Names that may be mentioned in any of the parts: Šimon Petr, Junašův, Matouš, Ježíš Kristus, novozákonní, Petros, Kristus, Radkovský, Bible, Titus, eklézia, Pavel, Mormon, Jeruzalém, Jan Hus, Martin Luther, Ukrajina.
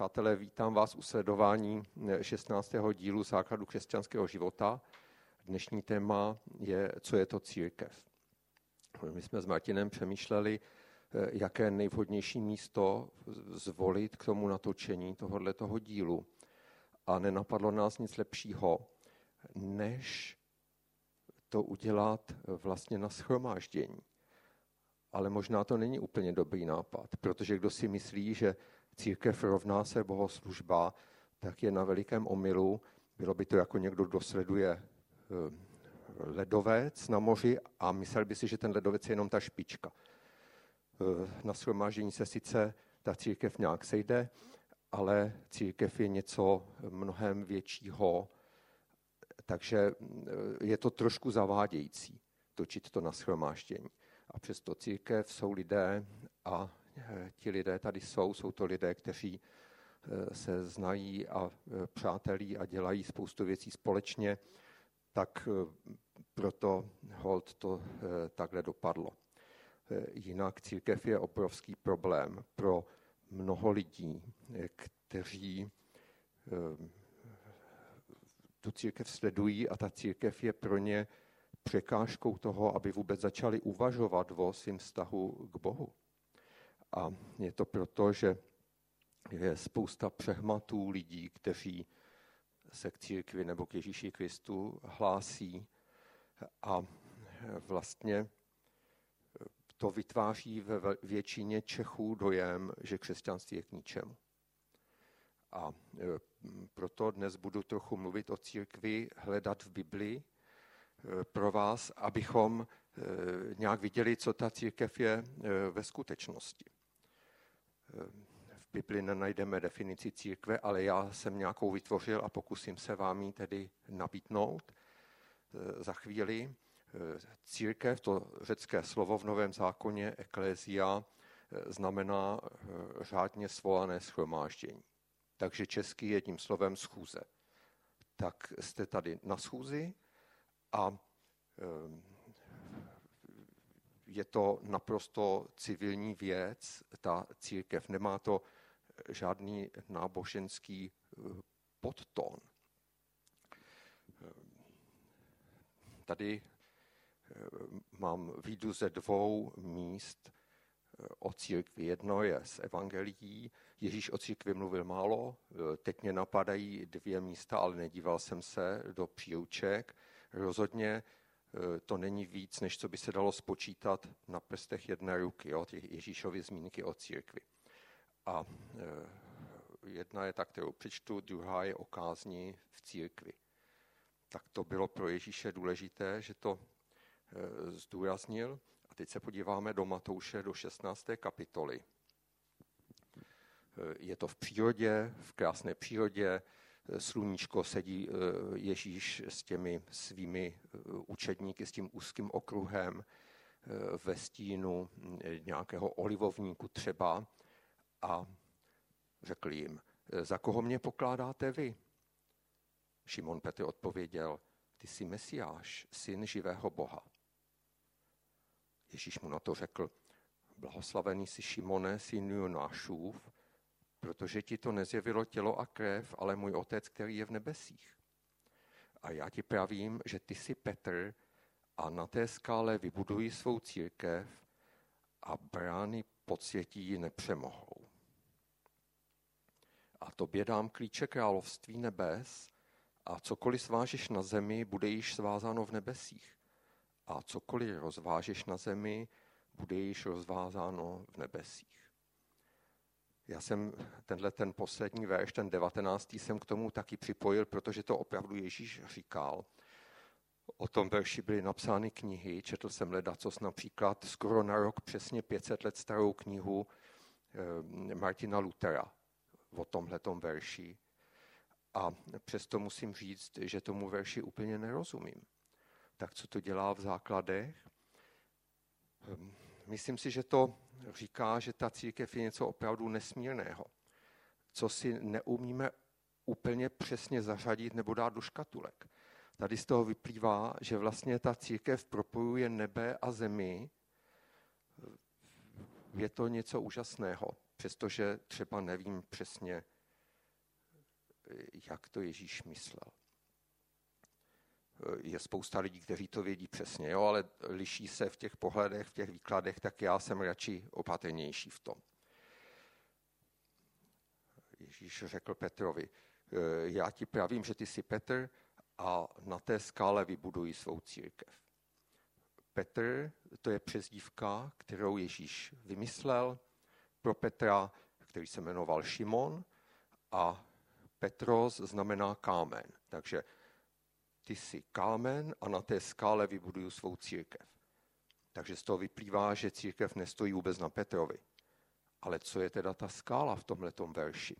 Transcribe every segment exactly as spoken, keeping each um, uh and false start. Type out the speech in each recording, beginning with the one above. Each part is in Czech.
Přátelé, vítám vás u sledování šestnáctého dílu Základu křesťanského života. Dnešní téma je, co je to církev. My jsme s Martinem přemýšleli, jaké nejvhodnější místo zvolit k tomu natočení tohoto dílu. A nenapadlo nás nic lepšího, než to udělat vlastně na shromáždění. Ale možná to není úplně dobrý nápad, protože kdo si myslí, že církev rovná se bohoslužba, tak je na velikém omylu. Bylo by to jako někdo, kdo sleduje ledovec na moři a myslel by si, že ten ledovec je jenom ta špička. Na shromáždění se sice ta církev nějak sejde, ale církev je něco mnohem většího, takže je to trošku zavádějící točit to na shromáždění. A přesto církev jsou lidé a ti lidé tady jsou, jsou to lidé, kteří se znají a přátelí a dělají spoustu věcí společně, tak proto holt to takhle dopadlo. Jinak církev je obrovský problém pro mnoho lidí, kteří tu církev sledují a ta církev je pro ně překážkou toho, aby vůbec začali uvažovat o svým vztahu k Bohu. A je to proto, že je spousta přehmatů lidí, kteří se k církvi nebo k Ježíši Kristu hlásí a vlastně to vytváří ve většině Čechů dojem, že křesťanství je k ničemu. A proto dnes budu trochu mluvit o církvi, hledat v Biblii pro vás, abychom nějak viděli, co ta církev je ve skutečnosti. V Bibli nenajdeme definici církve, ale já jsem nějakou vytvořil a pokusím se vám ji tedy nabídnout za chvíli. Církev, to řecké slovo v Novém zákoně, eklézia, znamená řádně svolané shromáždění. Takže česky jedním slovem schůze. Tak jste tady na schůzi a je to naprosto civilní věc, ta církev. Nemá to žádný náboženský podtón. Tady mám výjdu ze dvou míst o církvi. Jedno je z evangelií. Ježíš o církvi mluvil málo. Teď mě napadají dvě místa, ale nedíval jsem se do příruček. Rozhodně to není víc, než co by se dalo spočítat na prstech jedné ruky, jo, ty Ježíšovy zmínky o církvi. A jedna je ta, kterou přečtu, druhá je o kázni v církvi. Tak to bylo pro Ježíše důležité, že to zdůraznil. A teď se podíváme do Matouše, do šestnácté kapitoly. Je to v přírodě, v krásné přírodě. Sluníčko, sedí Ježíš s těmi svými učedníky, s tím úzkým okruhem ve stínu nějakého olivovníku třeba a řekl jim, za koho mě pokládáte vy? Šimon Petr odpověděl, ty jsi Mesiáš, syn živého Boha. Ježíš mu na to řekl, blahoslavený jsi Šimone, syn Junašův, protože ti to nezjevilo tělo a krev, ale můj otec, který je v nebesích. A já ti pravím, že ty jsi Petr a na té skále vybuduji svou církev a brány podsvětí ji nepřemohou. A tobě dám klíče království nebes a cokoliv svážeš na zemi, bude již svázáno v nebesích. A cokoliv rozvážeš na zemi, bude již rozvázáno v nebesích. Já jsem tenhle ten poslední verš, ten devatenáctý, jsem k tomu taky připojil, protože to opravdu Ježíš říkal. O tom verši byly napsány knihy, četl jsem ledacos, například skoro na rok přesně pět set let starou knihu Martina Luthera o tomhletom verši. A přesto musím říct, že tomu verši úplně nerozumím. Tak co to dělá v základech? Myslím si, že to říká, že ta církev je něco opravdu nesmírného, co si neumíme úplně přesně zařadit nebo dát do škatulek. Tady z toho vyplývá, že vlastně ta církev propojuje nebe a zemi. Je to něco úžasného, přestože třeba nevím přesně, jak to Ježíš myslel. Je spousta lidí, kteří to vědí přesně, jo, ale liší se v těch pohledech, v těch výkladech, tak já jsem radši opatrnější v tom. Ježíš řekl Petrovi, já ti pravím, že ty jsi Petr a na té skále vybuduji svou církev. Petr, to je přezdívka, kterou Ježíš vymyslel pro Petra, který se jmenoval Šimon, a Petros znamená kámen. Takže ty jsi kámen a na té skále vybuduju svou církev. Takže z toho vyplývá, že církev nestojí vůbec na Petrovi. Ale co je teda ta skála v tomhletom verši?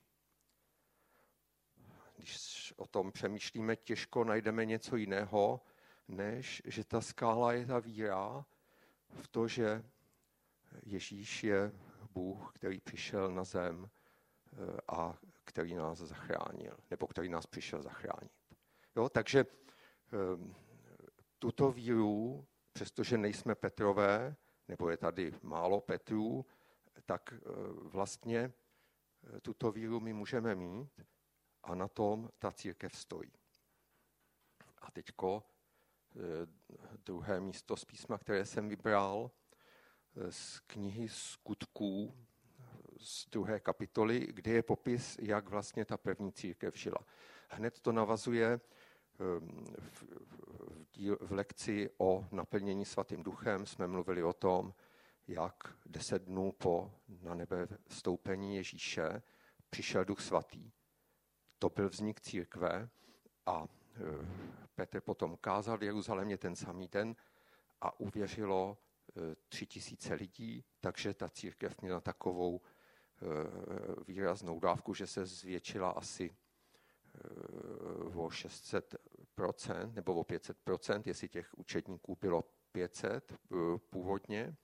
Když o tom přemýšlíme, těžko najdeme něco jiného, než že ta skála je ta víra v to, že Ježíš je Bůh, který přišel na zem a který nás zachránil, nebo který nás přišel zachránit. Jo, takže tuto víru, přestože nejsme Petrové, nebo je tady málo Petrů, tak vlastně tuto víru my můžeme mít a na tom ta církev stojí. A teďko druhé místo z písma, které jsem vybral, z knihy Skutků z druhé kapitoly, kde je popis, jak vlastně ta první církev žila. Hned to navazuje v, díl, v lekci o naplnění Svatým duchem. Jsme mluvili o tom, jak deset dnů po na nebe vstoupení Ježíše přišel Duch Svatý. To byl vznik církve a Petr potom kázal v Jeruzalémě ten samý den a uvěřilo tři tisíce lidí, takže ta církev měla takovou výraznou dávku, že se zvětšila asi o šest set procent nebo o pět set procent, jestli těch učedníků bylo pět set původně.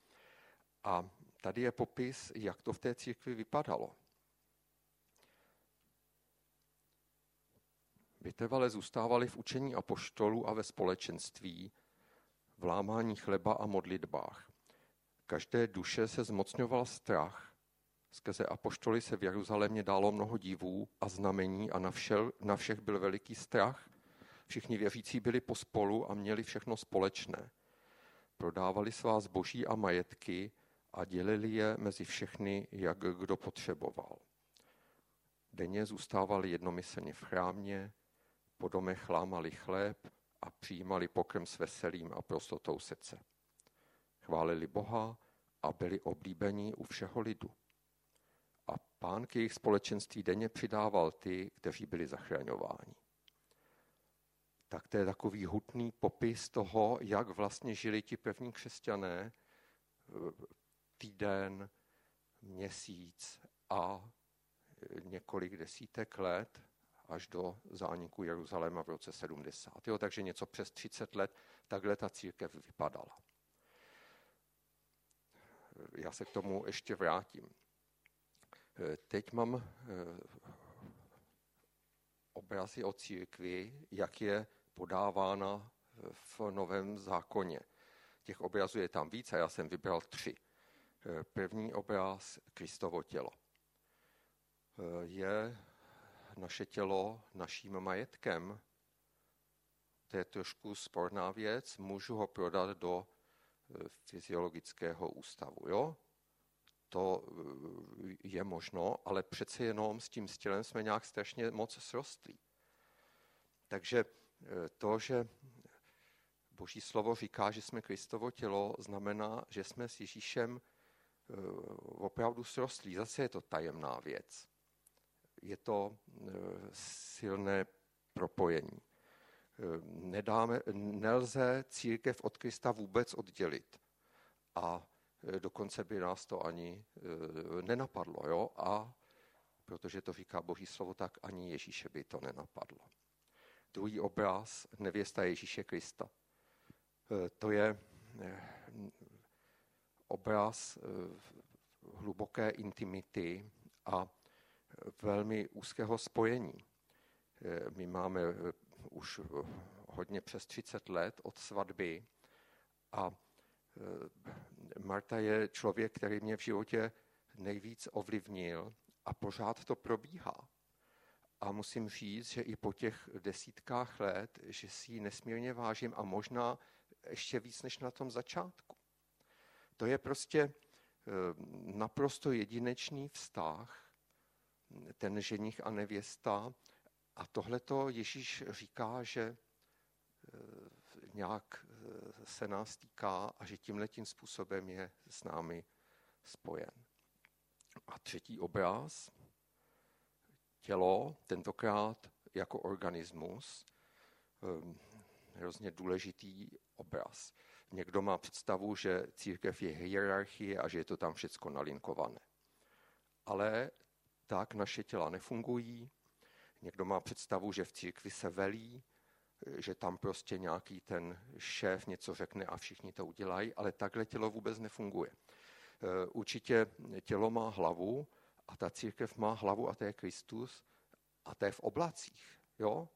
A tady je popis, jak to v té církvi vypadalo. Vytrvale zůstávali v učení apoštolů a ve společenství, v lámání chleba a modlitbách. Každé duše se zmocňoval strach. Skrze apoštoly se v Jeruzalémě dalo mnoho divů a znamení a na, všel, na všech byl veliký strach. Všichni věřící byli pospolu a měli všechno společné. Prodávali svá zboží a majetky a dělili je mezi všechny, jak kdo potřeboval. Denně zůstávali jednomyslně v chrámě, po domech lámali chléb a přijímali pokrm s veselím a prostotou srdce. Chválili Boha a byli oblíbení u všeho lidu. A Pán k jejich společenství denně přidával ty, kteří byli zachraňováni. Tak to je takový hutný popis toho, jak vlastně žili ti první křesťané týden, měsíc a několik desítek let až do zániku Jeruzaléma v roce sedmdesát. Jo, takže něco přes třicet let takhle ta církev vypadala. Já se k tomu ještě vrátím. Teď mám obrazy o církvi, jak je podávána v Novém zákoně. Těch obrazů je tam víc a já jsem vybral tři. První obraz, Kristovo tělo. Je naše tělo naším majetkem? To je trošku sporná věc. Můžu ho prodat do fyziologického ústavu, jo? To je možno, ale přece jenom s tím tělem jsme nějak strašně moc srostlí. Takže to, že Boží slovo říká, že jsme Kristovo tělo, znamená, že jsme s Ježíšem opravdu srostlí. Zase je to tajemná věc. Je to silné propojení. Nedáme, nelze církev od Krista vůbec oddělit. A dokonce by nás to ani nenapadlo. Jo? A protože to říká Boží slovo, tak ani Ježíše by to nenapadlo. Druhý obraz, nevěsta Ježíše Krista. To je obraz hluboké intimity a velmi úzkého spojení. My máme už hodně přes třicet let od svatby a Marta je člověk, který mě v životě nejvíc ovlivnil a pořád to probíhá. a musím říct, že i po těch desítkách let, že si ji nesmírně vážím a možná ještě víc než na tom začátku. To je prostě naprosto jedinečný vztah, ten ženich a nevěsta. A tohleto Ježíš říká, že nějak se nás týká a že tímhletím způsobem je s námi spojen. A třetí obraz, tělo, tentokrát jako organismus, hrozně důležitý obraz. Někdo má představu, že církev je hierarchie a že je to tam všecko nalinkované. Ale tak naše těla nefungují. Někdo má představu, že v církvi se velí, že tam prostě nějaký ten šéf něco řekne a všichni to udělají, ale takhle tělo vůbec nefunguje. Určitě tělo má hlavu a ta církev má hlavu a to je Kristus a to je v oblacích. Jo?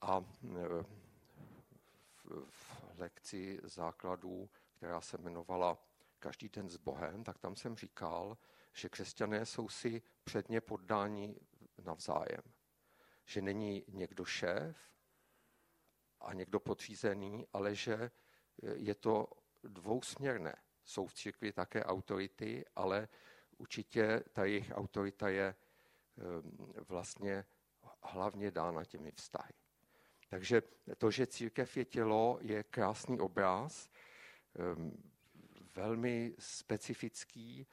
A v lekci základů, která se jmenovala Každý den s Bohem, tak tam jsem říkal, že křesťané jsou si předně poddáni navzájem. Že není někdo šéf a někdo podřízený, ale že je to dvousměrné. Jsou v církvi také autority, ale určitě ta jejich autorita je vlastně hlavně dána těmi vztahy. Takže to, že církev je tělo, je krásný obraz, velmi specifický,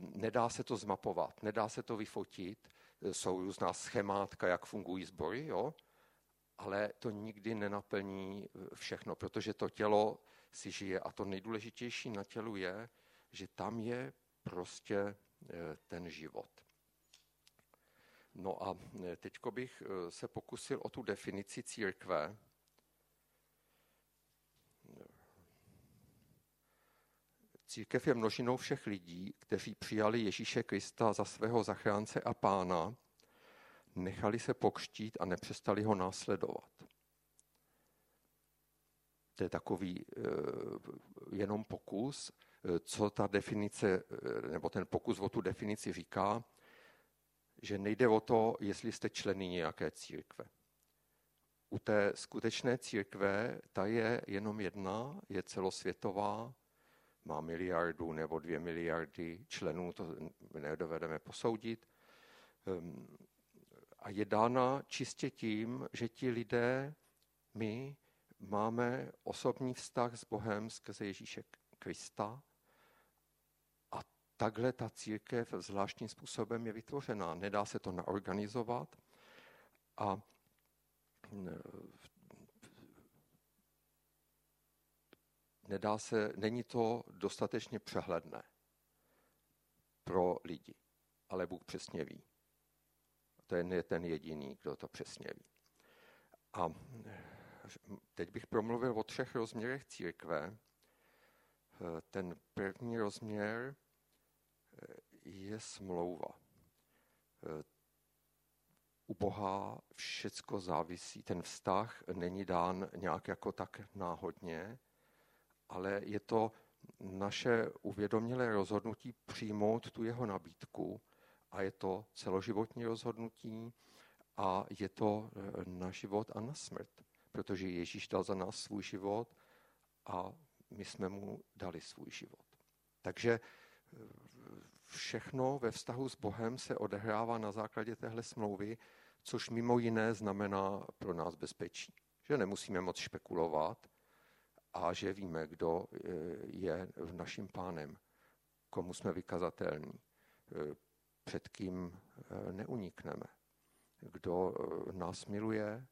nedá se to zmapovat, nedá se to vyfotit, jsou různá schémátka, jak fungují sbory, jo? Ale to nikdy nenaplní všechno, protože to tělo si žije a to nejdůležitější na tělu je, že tam je prostě ten život. No a teď bych se pokusil o tu definici církve. Církev je množinou všech lidí, kteří přijali Ježíše Krista za svého zachránce a pána, nechali se pokřtít a nepřestali ho následovat. To je takový jenom pokus, co ta definice, nebo ten pokus o tu definici říká, že nejde o to, jestli jste členy nějaké církve. U té skutečné církve, ta je jenom jedna, je celosvětová, má miliardu nebo dvě miliardy členů, to nedovedeme posoudit. A je dána čistě tím, že ti lidé, my, máme osobní vztah s Bohem skrze Ježíše Krista a takhle ta církev zvláštním způsobem je vytvořená. Nedá se to naorganizovat a nedá se, není to dostatečně přehledné pro lidi, ale Bůh přesně ví. Ten je ten jediný, kdo to přesně ví. A teď bych promluvil o třech rozměrech církve. Ten první rozměr je smlouva. U Boha všecko závisí. Ten vztah není dán nějak jako tak náhodně, ale je to naše uvědomělé rozhodnutí přijmout tu jeho nabídku a je to celoživotní rozhodnutí a je to na život a na smrt, protože Ježíš dal za nás svůj život a my jsme mu dali svůj život. Takže všechno ve vztahu s Bohem se odehrává na základě téhle smlouvy, což mimo jiné znamená pro nás bezpečí, že nemusíme moc špekulovat a že víme, kdo je naším pánem, komu jsme vykazatelní, před kým neunikneme, kdo nás miluje,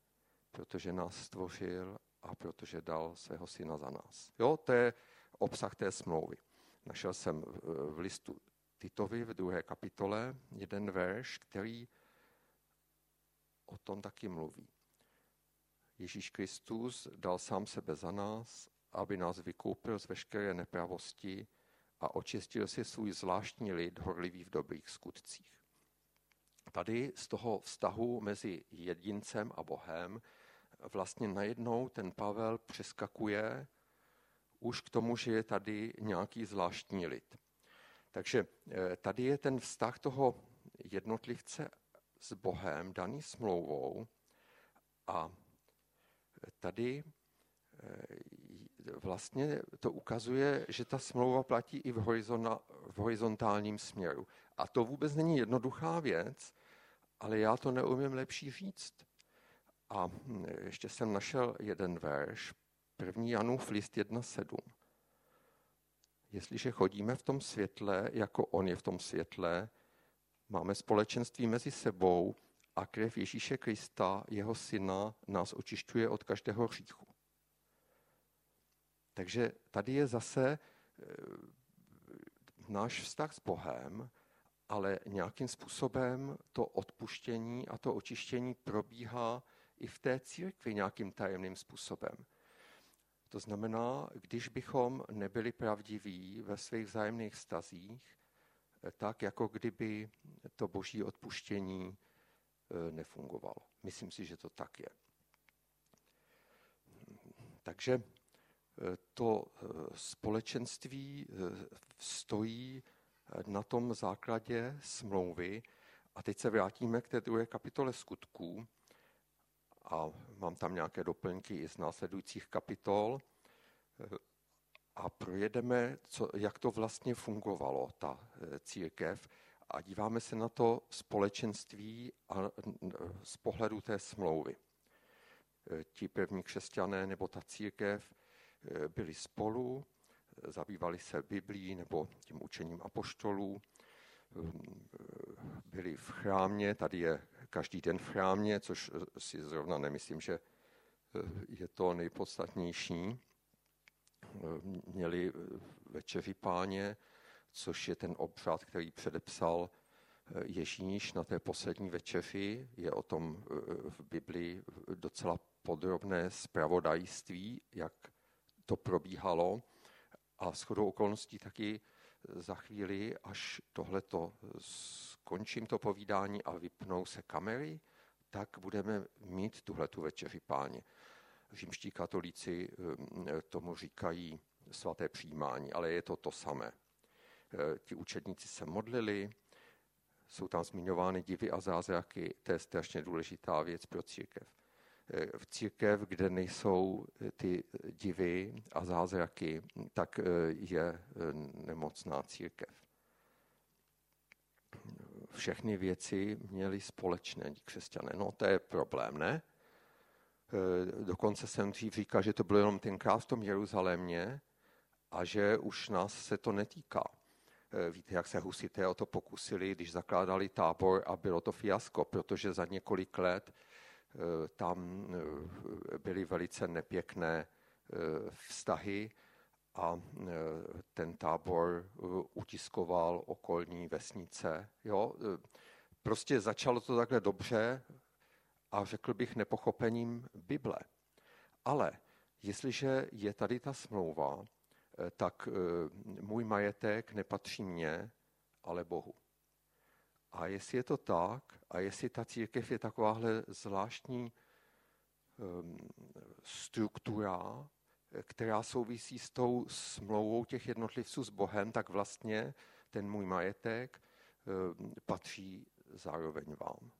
protože nás stvořil a protože dal svého syna za nás. Jo, to je obsah té smlouvy. Našel jsem v listu Titovi v druhé kapitole jeden verš, který o tom taky mluví. Ježíš Kristus dal sám sebe za nás, aby nás vykoupil z veškeré nepravosti a očistil si svůj zvláštní lid horlivý v dobrých skutcích. Tady z toho vztahu mezi jedincem a Bohem vlastně najednou ten Pavel přeskakuje už k tomu, že je tady nějaký zvláštní lid. Takže tady je ten vztah toho jednotlivce s Bohem daný smlouvou a tady vlastně to ukazuje, že ta smlouva platí i v horizontálním směru. A to vůbec není jednoduchá věc, ale já to neumím lepší říct. A ještě jsem našel jeden verš, první Janův list jedna sedm. Jestliže chodíme v tom světle, jako on je v tom světle, máme společenství mezi sebou a krev Ježíše Krista, jeho syna, nás očišťuje od každého hříchu. Takže tady je zase náš vztah s Bohem, ale nějakým způsobem to odpuštění a to očištění probíhá i v té církvi nějakým tajemným způsobem. To znamená, když bychom nebyli pravdiví ve svých vzájemných vztazích, tak jako kdyby to boží odpuštění nefungovalo. Myslím si, že to tak je. Takže to společenství stojí na tom základě smlouvy. A teď se vrátíme k té druhé kapitole skutků. A mám tam nějaké doplňky i z následujících kapitol. A projedeme, co, jak to vlastně fungovalo, ta církev. A díváme se na to společenství a z pohledu té smlouvy. Ti první křesťané nebo ta církev byli spolu, zabývali se Biblií nebo tím učením apoštolů, byli v chrámě, tady je každý den v chrámě, což si zrovna nemyslím, že je to nejpodstatnější. Měli večeři páně, což je ten obřad, který předepsal Ježíš na té poslední večeři. Je o tom v Biblii docela podrobné zpravodajství, jak to probíhalo a shodou okolností taky za chvíli, až tohleto skončím to povídání a vypnou se kamery, tak budeme mít tuhletu večeři páně. Římští katolíci tomu říkají svaté přijímání, ale je to to samé. Ti učedníci se modlili, jsou tam zmiňovány divy a zázraky, to je strašně důležitá věc pro církev. V církev, kde nejsou ty divy a zázraky, tak je nemocná církev. Všechny věci měli společné křesťané. No to je problém, ne? Dokonce jsem dřív říkal, že to bylo jenom tenkrát v tom Jeruzalémě a že už nás se to netýká. Víte, jak se husité o to pokusili, když zakládali tábor a bylo to fiasko, protože za několik let tam byly velice nepěkné vztahy a ten tábor utiskoval okolní vesnice. Jo? Prostě začalo to takhle dobře a řekl bych nepochopením Bible. Ale jestliže je tady ta smlouva, tak můj majetek nepatří mně, ale Bohu. A jestli je to tak, a jestli ta církev je takováhle zvláštní um, struktura, která souvisí s tou smlouvou těch jednotlivců s Bohem, tak vlastně ten můj majetek um, patří zároveň vám.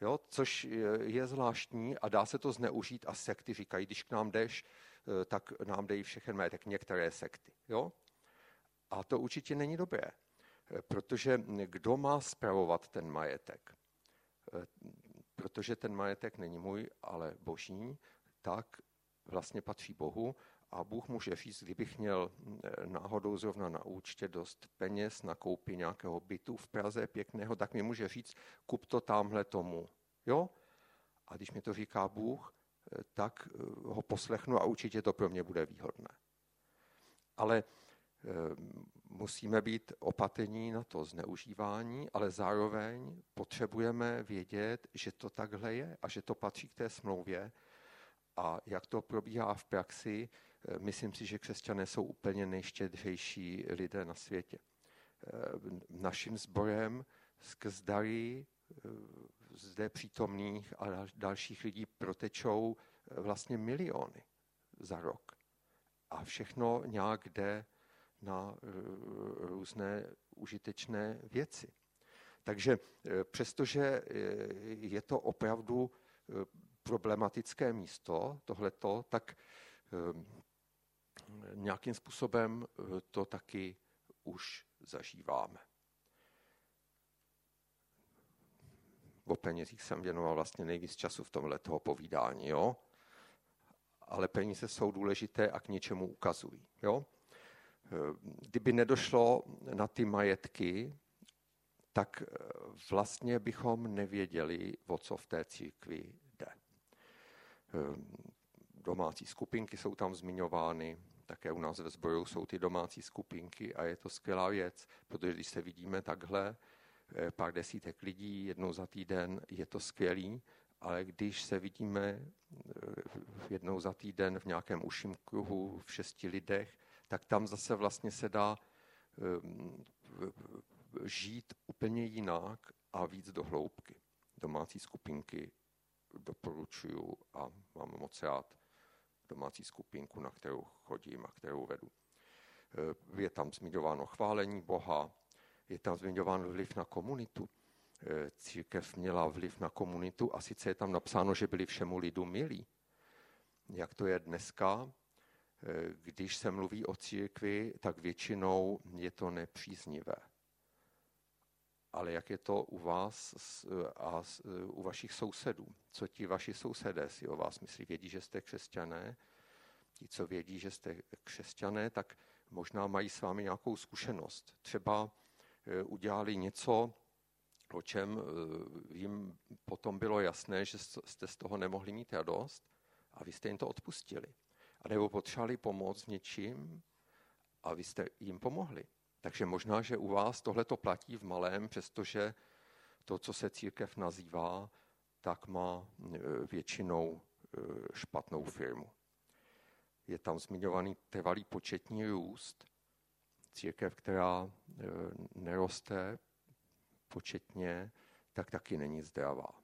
Jo? Což je zvláštní a dá se to zneužít a sekty říkají, když k nám jdeš, tak nám dejí všechen majetek, některé sekty. Jo? A to určitě není dobré. Protože kdo má spravovat ten majetek? Protože ten majetek není můj, ale boží, tak vlastně patří Bohu a Bůh může říct, kdybych měl náhodou zrovna na účtě dost peněz na koupi nějakého bytu v Praze pěkného, tak mi může říct, kup to tamhle tomu. Jo? A když mi to říká Bůh, tak ho poslechnu a určitě to pro mě bude výhodné. Ale musíme být opatrní na to zneužívání, ale zároveň potřebujeme vědět, že to takhle je a že to patří k té smlouvě. A jak to probíhá v praxi, myslím si, že křesťané jsou úplně nejštědřejší lidé na světě. Naším sborem skrz dary zde přítomných a dalších lidí protečou vlastně miliony za rok. A všechno nějak jde na různé užitečné věci. Takže přestože je to opravdu problematické místo, tohleto, tak nějakým způsobem to taky už zažíváme. O penězích jsem věnoval vlastně nejvíc času v tomhle toho povídání, jo? Ale peníze jsou důležité a k něčemu ukazují. Jo? Kdyby nedošlo na ty majetky, tak vlastně bychom nevěděli, o co v té církvi jde. Domácí skupinky jsou tam zmiňovány, také u nás ve sboru jsou ty domácí skupinky a je to skvělá věc, protože když se vidíme takhle, pár desítek lidí jednou za týden, je to skvělý, ale když se vidíme jednou za týden v nějakém užším kruhu, v šesti lidech, tak tam zase vlastně se dá žít úplně jinak a víc do hloubky. Domácí skupinky doporučuju a mám moc rád domácí skupinku, na kterou chodím a kterou vedu. Je tam zmiňováno chválení Boha, je tam zmiňován vliv na komunitu. Církev měla vliv na komunitu a sice je tam napsáno, že byli všemu lidu milí. Jak to je dneska? Když se mluví o církvi, tak většinou je to nepříznivé. Ale jak je to u vás a u vašich sousedů? Co ti vaši sousedé si o vás myslí? Vědí, že jste křesťané? Ti, co vědí, že jste křesťané, tak možná mají s vámi nějakou zkušenost. Třeba udělali něco, o čem jim potom bylo jasné, že jste z toho nemohli mít radost a vy jste jim to odpustili. A nebo potřebovali pomoc něčím a vy jste jim pomohli. Takže možná, že u vás tohle to platí v malém, přestože to, co se církev nazývá, tak má většinou špatnou firmu. Je tam zmiňovaný trvalý početní růst. Církev, která neroste početně, tak taky není zdravá.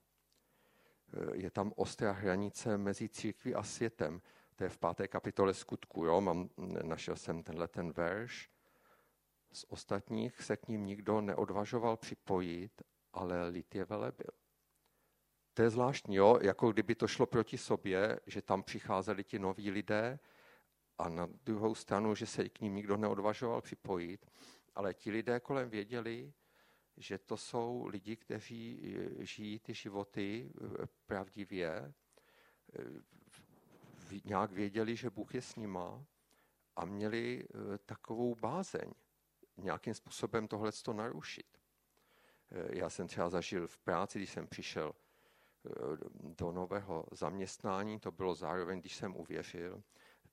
Je tam ostrá hranice mezi církví a světem. To je v páté kapitole Skutků. Jo? Mám, našel jsem tenhle ten verš. Z ostatních se k ním nikdo neodvažoval připojit, ale lid je velebil. To je zvláštní, jo? Jako kdyby to šlo proti sobě, že tam přicházeli ti noví lidé a na druhou stranu, že se k ním nikdo neodvažoval připojit, ale ti lidé kolem věděli, že to jsou lidi, kteří žijí ty životy pravdivě, nějak věděli, že Bůh je s nima a měli takovou bázeň nějakým způsobem tohleto narušit. Já jsem třeba zažil v práci, když jsem přišel do nového zaměstnání, to bylo zároveň, když jsem uvěřil,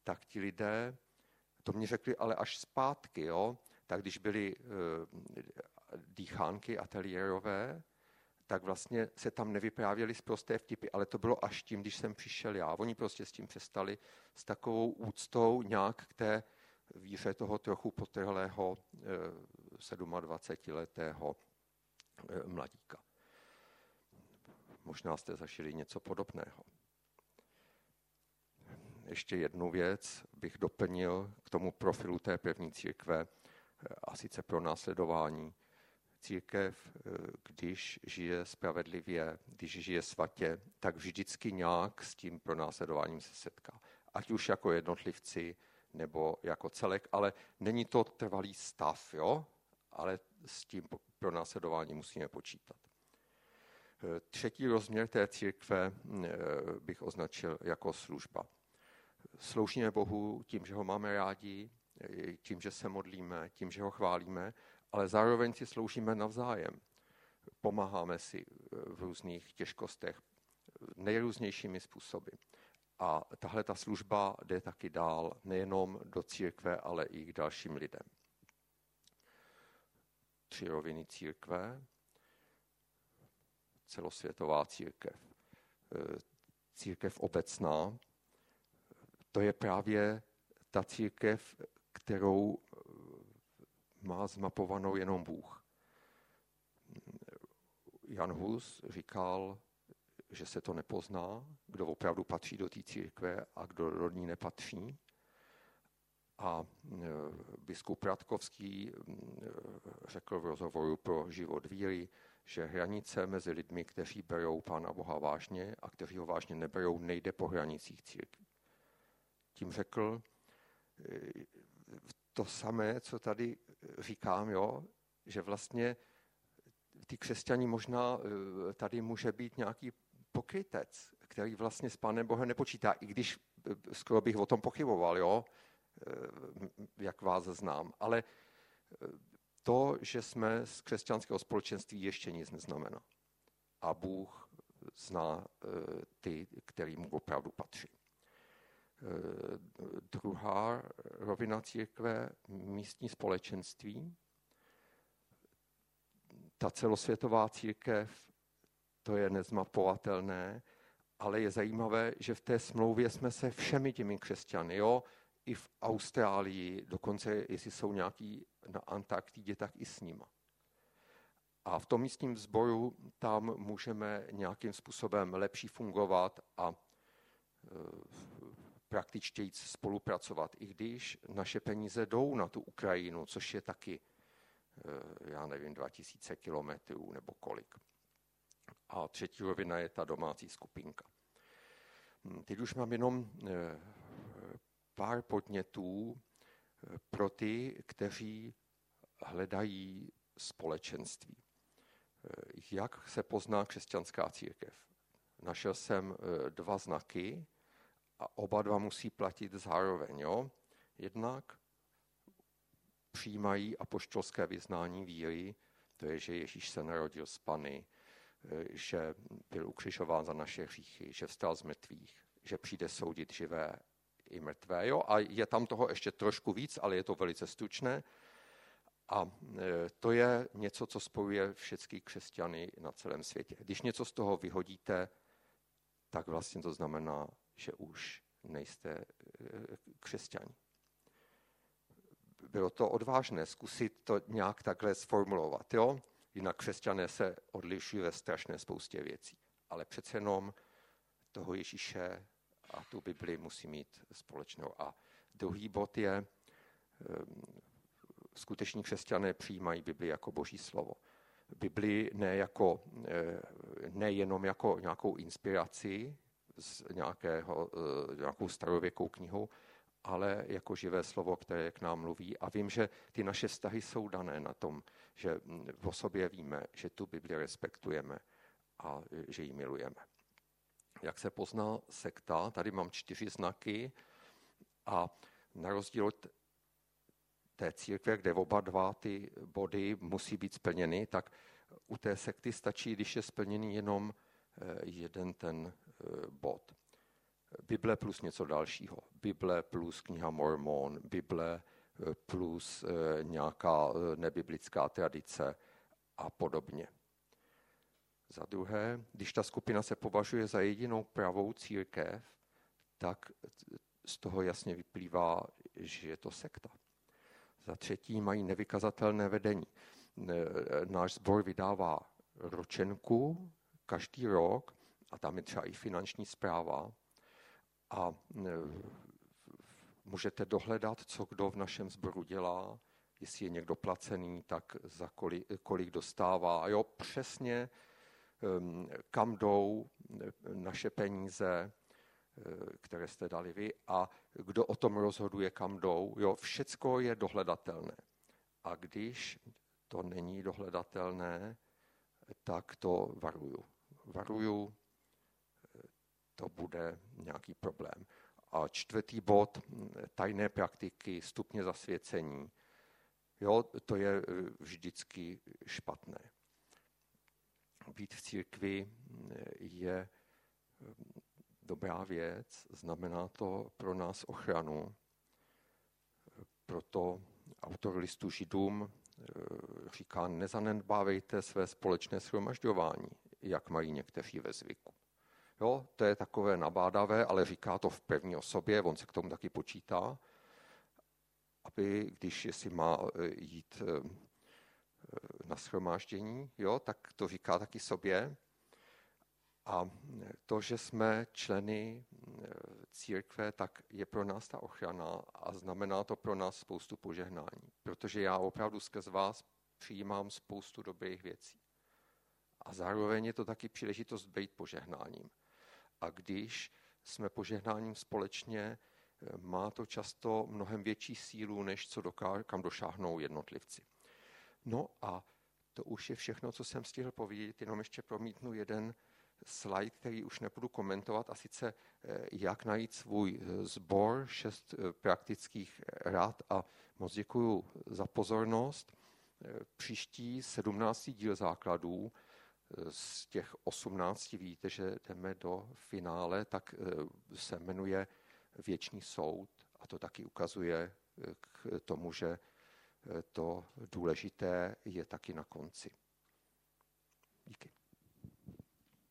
tak ti lidé, to mi řekli, ale až zpátky, jo? Tak když byly dýchánky ateliérové, tak vlastně se tam nevyprávěli zprosté vtipy, ale to bylo až tím, když jsem přišel já. Oni prostě s tím přestali s takovou úctou nějak k té víře toho trochu potrhlého dvacetisedmiletého mladíka. Možná jste zažili něco podobného. Ještě jednu věc bych doplnil k tomu profilu té první církve, a sice pro následování. Církev, když žije spravedlivě, když žije svatě, tak vždycky nějak s tím pronásledováním se setká. Ať už jako jednotlivci, nebo jako celek, ale není to trvalý stav, jo? Ale s tím pronásledováním musíme počítat. Třetí rozměr té církve bych označil jako služba. Sloužíme Bohu tím, že ho máme rádi, tím, že se modlíme, tím, že ho chválíme, ale zároveň si sloužíme navzájem. Pomáháme si v různých těžkostech nejrůznějšími způsoby. A tahle ta služba jde taky dál, nejenom do církve, ale i k dalším lidem. Tři roviny církve, celosvětová církev, církev obecná, to je právě ta církev, kterou má zmapovanou jenom Bůh. Jan Hus říkal, že se to nepozná, kdo opravdu patří do té církve a kdo do ní nepatří. A biskup Radkovský řekl v rozhovoru pro Život víry, že hranice mezi lidmi, kteří berou Pána Boha vážně a kteří ho vážně neberou, nejde po hranicích církví. Tím řekl to samé, co tady říkám, jo, že vlastně ty křesťani možná tady může být nějaký pokrytec, který vlastně s Pánem Bohem nepočítá, i když skoro bych o tom pochyboval, jo, jak vás znám. Ale to, že jsme z křesťanského společenství, ještě nic neznamená. A Bůh zná ty, kterým opravdu patří. Druhá rovina církve, místní společenství. Ta celosvětová církev, to je nezmapovatelné, ale je zajímavé, že v té smlouvě jsme se všemi těmi křesťany, jo, i v Austrálii, dokonce jestli jsou nějaký na Antarktidě, tak i s nima. A v tom místním sboru tam můžeme nějakým způsobem lepší fungovat a praktičtěji spolupracovat, i když naše peníze jdou na tu Ukrajinu, což je taky, já nevím, dva tisíce kilometrů nebo kolik. A třetí rovina je ta domácí skupinka. Teď už mám jenom pár podnětů pro ty, kteří hledají společenství. Jak se pozná křesťanská církev? Našel jsem dva znaky a oba dva musí platit zároveň. Jo? Jednak přijímají apoštolské vyznání víry, to je, že Ježíš se narodil z Panny, že byl ukřižován za naše hříchy, že vstal z mrtvých, že přijde soudit živé i mrtvé. Jo? A je tam toho ještě trošku víc, ale je to velice stručné. A to je něco, co spojuje všechny křesťany na celém světě. Když něco z toho vyhodíte, tak vlastně to znamená, že už nejste křesťani. Bylo to odvážné zkusit to nějak takhle sformulovat, jo? Jinak křesťané se odlišují ve strašné spoustě věcí. Ale přece jenom toho Ježíše a tu Bibli musí mít společnou. A druhý bod je, skuteční křesťané přijímají Bibli jako boží slovo. Bibli ne jako, nejenom jako nějakou inspiraci z nějakého, nějakou starověkou knihu, ale jako živé slovo, které k nám mluví. A vím, že ty naše vztahy jsou dané na tom, že o sobě víme, že tu Bibli respektujeme a že ji milujeme. Jak se pozná sekta? Tady mám čtyři znaky a na rozdíl od té církve, kde oba dva ty body musí být splněny, tak u té sekty stačí, když je splněný jenom jeden ten bod. Bible plus něco dalšího. Bible plus kniha Mormon, Bible plus nějaká nebiblická tradice a podobně. Za druhé, když ta skupina se považuje za jedinou pravou církev, tak z toho jasně vyplývá, že je to sekta. Za třetí, mají nevykazatelné vedení. Náš sbor vydává ročenku každý rok a tam je třeba i finanční správa a můžete dohledat, co kdo v našem sboru dělá, jestli je někdo placený, tak za kolik, kolik dostává. Jo, přesně kam jdou naše peníze, které jste dali vy, a kdo o tom rozhoduje, kam jdou. Jo, všecko je dohledatelné. A když to není dohledatelné, tak to varuju. Varuju, to bude nějaký problém. A čtvrtý bod, tajné praktiky, stupně zasvěcení. Jo, to je vždycky špatné. Být v církvi je dobrá věc, znamená to pro nás ochranu. Proto autor listu Židům říká, nezanedbávejte své společné shromažďování, jak mají někteří ve zvyku. Jo, to je takové nabádavé, ale říká to v první osobě, on se k tomu taky počítá, aby, když si má jít na shromáždění, jo, tak to říká taky sobě. A to, že jsme členy církve, tak je pro nás ta ochrana a znamená to pro nás spoustu požehnání. Protože já opravdu skrz vás přijímám spoustu dobrých věcí. a zároveň je to taky příležitost být požehnáním. A když jsme požehnáním společně, má to často mnohem větší sílu, než co doká- kam došáhnou jednotlivci. No a to už je všechno, co jsem stihl povědět, jenom ještě promítnu jeden slide, který už nebudu komentovat, a sice jak najít svůj sbor, šest praktických rad, a moc děkuju za pozornost. Příští sedmnáctý díl základů z těch osmnácti, víte, že jdeme do finále, tak se jmenuje Věčný soud, a to taky ukazuje k tomu, že to důležité je taky na konci. Díky.